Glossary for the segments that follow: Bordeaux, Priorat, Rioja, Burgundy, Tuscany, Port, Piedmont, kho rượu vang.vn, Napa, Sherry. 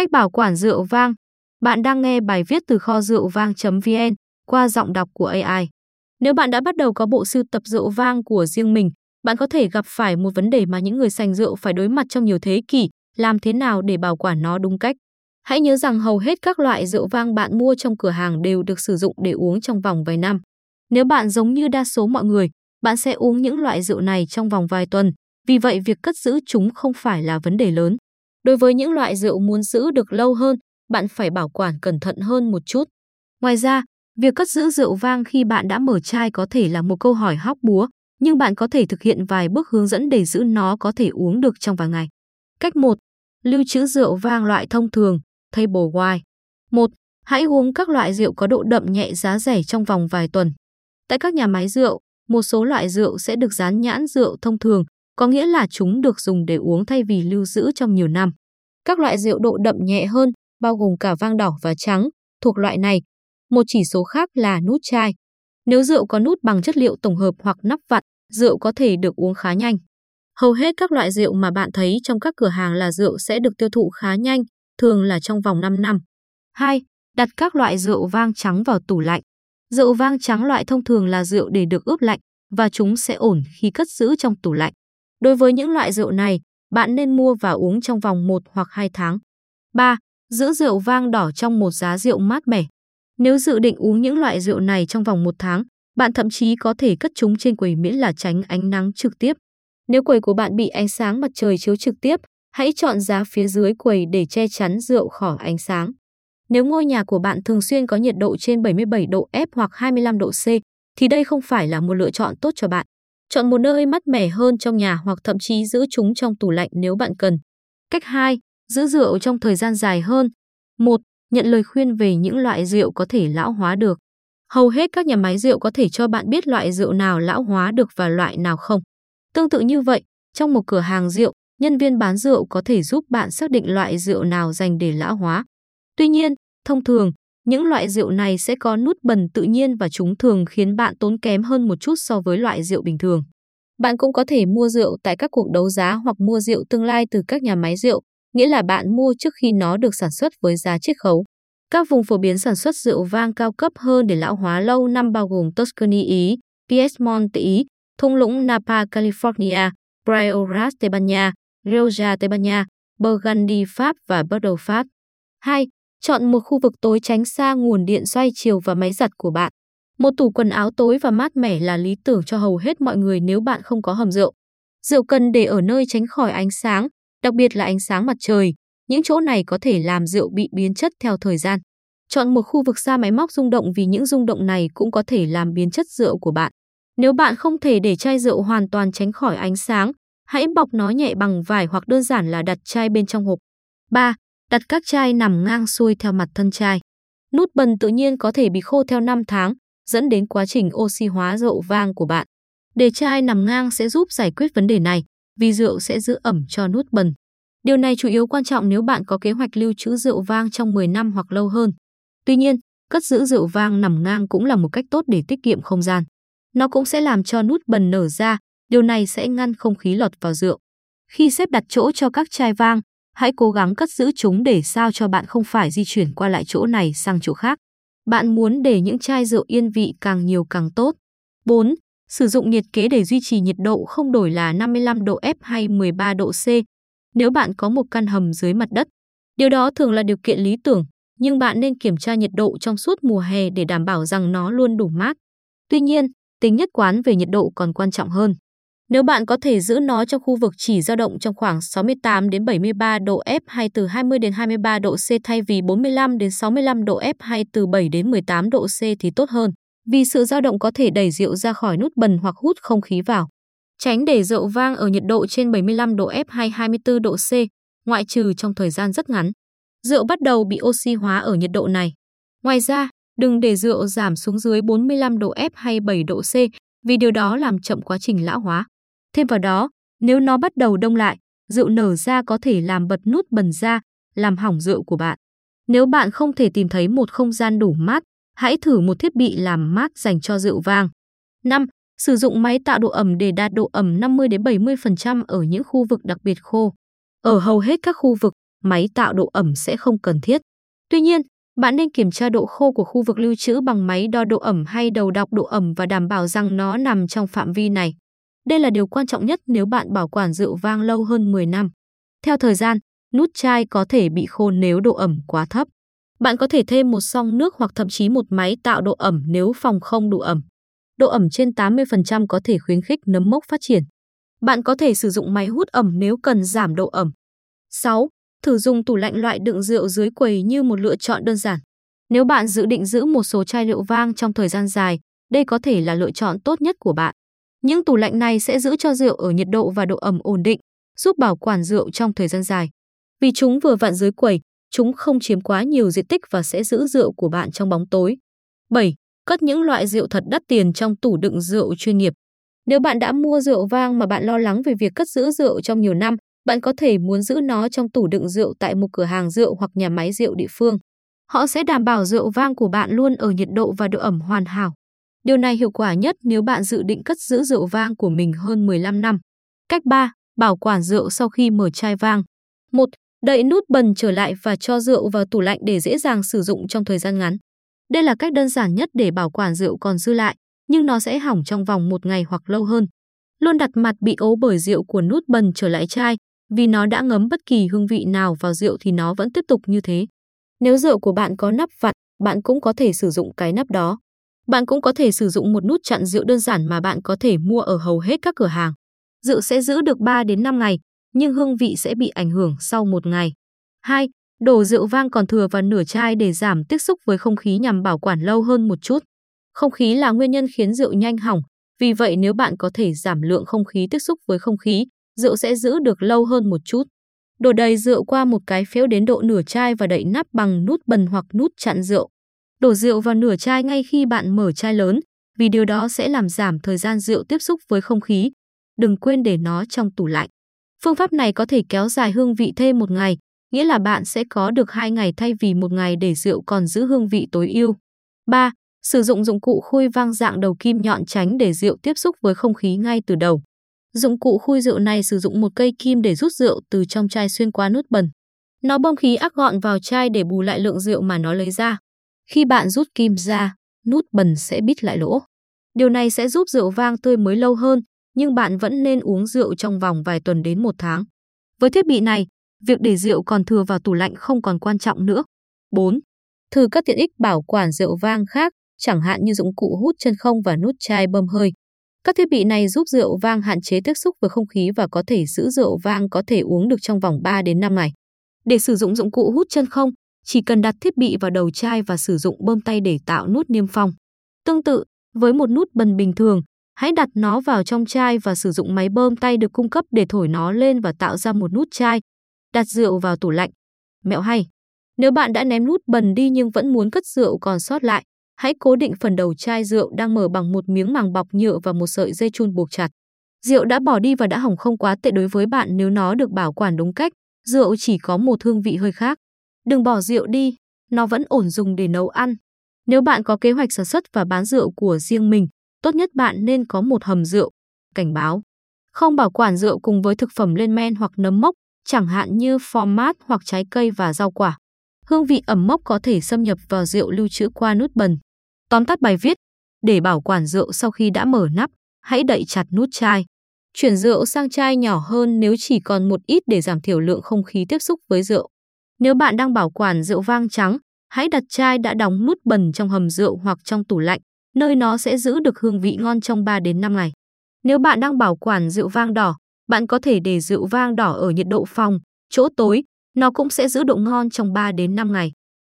Cách bảo quản rượu vang. Bạn đang nghe bài viết từ kho rượu vang.vn qua giọng đọc của AI. Nếu bạn đã bắt đầu có bộ sưu tập rượu vang của riêng mình, bạn có thể gặp phải một vấn đề mà những người sành rượu phải đối mặt trong nhiều thế kỷ, làm thế nào để bảo quản nó đúng cách. Hãy nhớ rằng hầu hết các loại rượu vang bạn mua trong cửa hàng đều được sử dụng để uống trong vòng vài năm. Nếu bạn giống như đa số mọi người, bạn sẽ uống những loại rượu này trong vòng vài tuần, vì vậy việc cất giữ chúng không phải là vấn đề lớn. Đối với những loại rượu muốn giữ được lâu hơn, bạn phải bảo quản cẩn thận hơn một chút. Ngoài ra, việc cất giữ rượu vang khi bạn đã mở chai có thể là một câu hỏi hóc búa, nhưng bạn có thể thực hiện vài bước hướng dẫn để giữ nó có thể uống được trong vài ngày. Cách 1. Lưu trữ rượu vang loại thông thường, table wine. 1. Hãy uống các loại rượu có độ đậm nhẹ giá rẻ trong vòng vài tuần. Tại các nhà máy rượu, một số loại rượu sẽ được dán nhãn rượu thông thường, có nghĩa là chúng được dùng để uống thay vì lưu giữ trong nhiều năm. Các loại rượu độ đậm nhẹ hơn, bao gồm cả vang đỏ và trắng, thuộc loại này. Một chỉ số khác là nút chai. Nếu rượu có nút bằng chất liệu tổng hợp hoặc nắp vặn, rượu có thể được uống khá nhanh. Hầu hết các loại rượu mà bạn thấy trong các cửa hàng là rượu sẽ được tiêu thụ khá nhanh, thường là trong vòng 5 năm. 2. Đặt các loại rượu vang trắng vào tủ lạnh. Rượu vang trắng loại thông thường là rượu để được ướp lạnh và chúng sẽ ổn khi cất giữ trong tủ lạnh. Đối với những loại rượu này, bạn nên mua và uống trong vòng 1 hoặc 2 tháng. 3. Giữ rượu vang đỏ trong một giá rượu mát mẻ. Nếu dự định uống những loại rượu này trong vòng 1 tháng, bạn thậm chí có thể cất chúng trên quầy miễn là tránh ánh nắng trực tiếp. Nếu quầy của bạn bị ánh sáng mặt trời chiếu trực tiếp, hãy chọn giá phía dưới quầy để che chắn rượu khỏi ánh sáng. Nếu ngôi nhà của bạn thường xuyên có nhiệt độ trên 77 độ F hoặc 25 độ C, thì đây không phải là một lựa chọn tốt cho bạn. Chọn một nơi mát mẻ hơn trong nhà hoặc thậm chí giữ chúng trong tủ lạnh nếu bạn cần. Cách 2. Giữ rượu trong thời gian dài hơn. 1. Nhận lời khuyên về những loại rượu có thể lão hóa được. Hầu hết các nhà máy rượu có thể cho bạn biết loại rượu nào lão hóa được và loại nào không. Tương tự như vậy, trong một cửa hàng rượu, nhân viên bán rượu có thể giúp bạn xác định loại rượu nào dành để lão hóa. Tuy nhiên, thông thường, những loại rượu này sẽ có nút bần tự nhiên và chúng thường khiến bạn tốn kém hơn một chút so với loại rượu bình thường. Bạn cũng có thể mua rượu tại các cuộc đấu giá hoặc mua rượu tương lai từ các nhà máy rượu, nghĩa là bạn mua trước khi nó được sản xuất với giá chiết khấu. Các vùng phổ biến sản xuất rượu vang cao cấp hơn để lão hóa lâu năm bao gồm Tuscany Ý, Piedmont Ý, thung lũng Napa California, Priorat Tây Ban Nha, Rioja Tây Ban Nha, Burgundy Pháp và Bordeaux Pháp. 2. Chọn một khu vực tối tránh xa nguồn điện xoay chiều và máy giặt của bạn. Một tủ quần áo tối và mát mẻ là lý tưởng cho hầu hết mọi người nếu bạn không có hầm rượu. Rượu cần để ở nơi tránh khỏi ánh sáng, đặc biệt là ánh sáng mặt trời. Những chỗ này có thể làm rượu bị biến chất theo thời gian. Chọn một khu vực xa máy móc rung động vì những rung động này cũng có thể làm biến chất rượu của bạn. Nếu bạn không thể để chai rượu hoàn toàn tránh khỏi ánh sáng, hãy bọc nó nhẹ bằng vải hoặc đơn giản là đặt chai bên trong hộp. 3. Đặt các chai nằm ngang xuôi theo mặt thân chai. Nút bần tự nhiên có thể bị khô theo 5 tháng, dẫn đến quá trình oxy hóa rượu vang của bạn. Để chai nằm ngang sẽ giúp giải quyết vấn đề này, vì rượu sẽ giữ ẩm cho nút bần. Điều này chủ yếu quan trọng nếu bạn có kế hoạch lưu trữ rượu vang trong 10 năm hoặc lâu hơn. Tuy nhiên, cất giữ rượu vang nằm ngang cũng là một cách tốt để tiết kiệm không gian. Nó cũng sẽ làm cho nút bần nở ra, điều này sẽ ngăn không khí lọt vào rượu. Khi xếp đặt chỗ cho các chai vang, hãy cố gắng cất giữ chúng để sao cho bạn không phải di chuyển qua lại chỗ này sang chỗ khác. Bạn muốn để những chai rượu yên vị càng nhiều càng tốt. 4. Sử dụng nhiệt kế để duy trì nhiệt độ không đổi là 55 độ F hay 13 độ C nếu bạn có một căn hầm dưới mặt đất. Điều đó thường là điều kiện lý tưởng, nhưng bạn nên kiểm tra nhiệt độ trong suốt mùa hè để đảm bảo rằng nó luôn đủ mát. Tuy nhiên, tính nhất quán về nhiệt độ còn quan trọng hơn. Nếu bạn có thể giữ nó trong khu vực chỉ dao động trong khoảng 68 đến 73 độ F hay từ 20 đến 23 độ C thay vì 45 đến 65 độ F hay từ 7 đến 18 độ C thì tốt hơn, vì sự dao động có thể đẩy rượu ra khỏi nút bần hoặc hút không khí vào. Tránh để rượu vang ở nhiệt độ trên 75 độ F hay 24 độ C, ngoại trừ trong thời gian rất ngắn. Rượu bắt đầu bị oxy hóa ở nhiệt độ này. Ngoài ra, đừng để rượu giảm xuống dưới 45 độ F hay 7 độ C, vì điều đó làm chậm quá trình lão hóa. Thêm vào đó, nếu nó bắt đầu đông lại, rượu nở ra có thể làm bật nút bần ra, làm hỏng rượu của bạn. Nếu bạn không thể tìm thấy một không gian đủ mát, hãy thử một thiết bị làm mát dành cho rượu vang. 5. Sử dụng máy tạo độ ẩm để đạt độ ẩm 50 đến 70% ở những khu vực đặc biệt khô. Ở hầu hết các khu vực, máy tạo độ ẩm sẽ không cần thiết. Tuy nhiên, bạn nên kiểm tra độ khô của khu vực lưu trữ bằng máy đo độ ẩm hay đầu đọc độ ẩm và đảm bảo rằng nó nằm trong phạm vi này. Đây là điều quan trọng nhất nếu bạn bảo quản rượu vang lâu hơn 10 năm. Theo thời gian, nút chai có thể bị khô nếu độ ẩm quá thấp. Bạn có thể thêm một xông nước hoặc thậm chí một máy tạo độ ẩm nếu phòng không đủ ẩm. Độ ẩm trên 80% có thể khuyến khích nấm mốc phát triển. Bạn có thể sử dụng máy hút ẩm nếu cần giảm độ ẩm. 6. Thử dùng tủ lạnh loại đựng rượu dưới quầy như một lựa chọn đơn giản. Nếu bạn dự định giữ một số chai rượu vang trong thời gian dài, đây có thể là lựa chọn tốt nhất của bạn. Những tủ lạnh này sẽ giữ cho rượu ở nhiệt độ và độ ẩm ổn định, giúp bảo quản rượu trong thời gian dài. Vì chúng vừa vặn dưới quầy, chúng không chiếm quá nhiều diện tích và sẽ giữ rượu của bạn trong bóng tối. 7. Cất những loại rượu thật đắt tiền trong tủ đựng rượu chuyên nghiệp. Nếu bạn đã mua rượu vang mà bạn lo lắng về việc cất giữ rượu trong nhiều năm, bạn có thể muốn giữ nó trong tủ đựng rượu tại một cửa hàng rượu hoặc nhà máy rượu địa phương. Họ sẽ đảm bảo rượu vang của bạn luôn ở nhiệt độ và độ ẩm hoàn hảo. Điều này hiệu quả nhất nếu bạn dự định cất giữ rượu vang của mình hơn 15 năm. Cách 3. Bảo quản rượu sau khi mở chai vang. 1. Đậy nút bần trở lại và cho rượu vào tủ lạnh để dễ dàng sử dụng trong thời gian ngắn. Đây là cách đơn giản nhất để bảo quản rượu còn dư lại, nhưng nó sẽ hỏng trong vòng một ngày hoặc lâu hơn. Luôn đặt mặt bị ố bởi rượu của nút bần trở lại chai, vì nó đã ngấm bất kỳ hương vị nào vào rượu thì nó vẫn tiếp tục như thế. Nếu rượu của bạn có nắp vặn, bạn cũng có thể sử dụng cái nắp đó. Bạn cũng có thể sử dụng một nút chặn rượu đơn giản mà bạn có thể mua ở hầu hết các cửa hàng. Rượu sẽ giữ được 3 đến 5 ngày, nhưng hương vị sẽ bị ảnh hưởng sau một ngày. 2. Đổ rượu vang còn thừa vào nửa chai để giảm tiếp xúc với không khí nhằm bảo quản lâu hơn một chút. Không khí là nguyên nhân khiến rượu nhanh hỏng, vì vậy nếu bạn có thể giảm lượng không khí tiếp xúc với không khí, rượu sẽ giữ được lâu hơn một chút. Đổ đầy rượu qua một cái phễu đến độ nửa chai và đậy nắp bằng nút bần hoặc nút chặn rượu. Đổ rượu vào nửa chai ngay khi bạn mở chai lớn, vì điều đó sẽ làm giảm thời gian rượu tiếp xúc với không khí. Đừng quên để nó trong tủ lạnh. Phương pháp này có thể kéo dài hương vị thêm một ngày, nghĩa là bạn sẽ có được 2 ngày thay vì một ngày để rượu còn giữ hương vị tối ưu. 3. Sử dụng dụng cụ khui vang dạng đầu kim nhọn tránh để rượu tiếp xúc với không khí ngay từ đầu. Dụng cụ khui rượu này sử dụng một cây kim để rút rượu từ trong chai xuyên qua nút bần. Nó bơm khí ắc gọn vào chai để bù lại lượng rượu mà nó lấy ra. Khi bạn rút kim ra, nút bần sẽ bít lại lỗ. Điều này sẽ giúp rượu vang tươi mới lâu hơn, nhưng bạn vẫn nên uống rượu trong vòng vài tuần đến một tháng. Với thiết bị này, việc để rượu còn thừa vào tủ lạnh không còn quan trọng nữa. 4. Thử các tiện ích bảo quản rượu vang khác, chẳng hạn như dụng cụ hút chân không và nút chai bơm hơi. Các thiết bị này giúp rượu vang hạn chế tiếp xúc với không khí và có thể giữ rượu vang có thể uống được trong vòng 3 đến 5 ngày. Để sử dụng dụng cụ hút chân không, chỉ cần đặt thiết bị vào đầu chai và sử dụng bơm tay để tạo nút niêm phong. Tương tự, với một nút bần bình thường, hãy đặt nó vào trong chai và sử dụng máy bơm tay được cung cấp để thổi nó lên và tạo ra một nút chai. Đặt rượu vào tủ lạnh. Mẹo hay. Nếu bạn đã ném nút bần đi nhưng vẫn muốn cất rượu còn sót lại, hãy cố định phần đầu chai rượu đang mở bằng một miếng màng bọc nhựa và một sợi dây chun buộc chặt. Rượu đã bỏ đi và đã hỏng không quá tệ đối với bạn nếu nó được bảo quản đúng cách. Rượu chỉ có một hương vị hơi khác. Đừng bỏ rượu đi, nó vẫn ổn dùng để nấu ăn. Nếu bạn có kế hoạch sản xuất và bán rượu của riêng mình, tốt nhất bạn nên có một hầm rượu. Cảnh báo. Không bảo quản rượu cùng với thực phẩm lên men hoặc nấm mốc, chẳng hạn như phô mát hoặc trái cây và rau quả. Hương vị ẩm mốc có thể xâm nhập vào rượu lưu trữ qua nút bần. Tóm tắt bài viết. Để bảo quản rượu sau khi đã mở nắp, hãy đậy chặt nút chai. Chuyển rượu sang chai nhỏ hơn nếu chỉ còn một ít để giảm thiểu lượng không khí tiếp xúc với rượu. Nếu bạn đang bảo quản rượu vang trắng, hãy đặt chai đã đóng nút bần trong hầm rượu hoặc trong tủ lạnh, nơi nó sẽ giữ được hương vị ngon trong 3 đến 5 ngày. Nếu bạn đang bảo quản rượu vang đỏ, bạn có thể để rượu vang đỏ ở nhiệt độ phòng, chỗ tối, nó cũng sẽ giữ độ ngon trong 3 đến 5 ngày.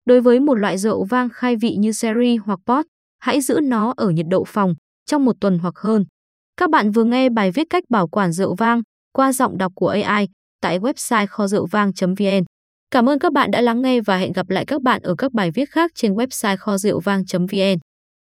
Đối với một loại rượu vang khai vị như Sherry hoặc Port, hãy giữ nó ở nhiệt độ phòng trong một tuần hoặc hơn. Các bạn vừa nghe bài viết cách bảo quản rượu vang qua giọng đọc của AI tại website kho rượu vang.vn. Cảm ơn các bạn đã lắng nghe và hẹn gặp lại các bạn ở các bài viết khác trên website kho rượu vang.vn.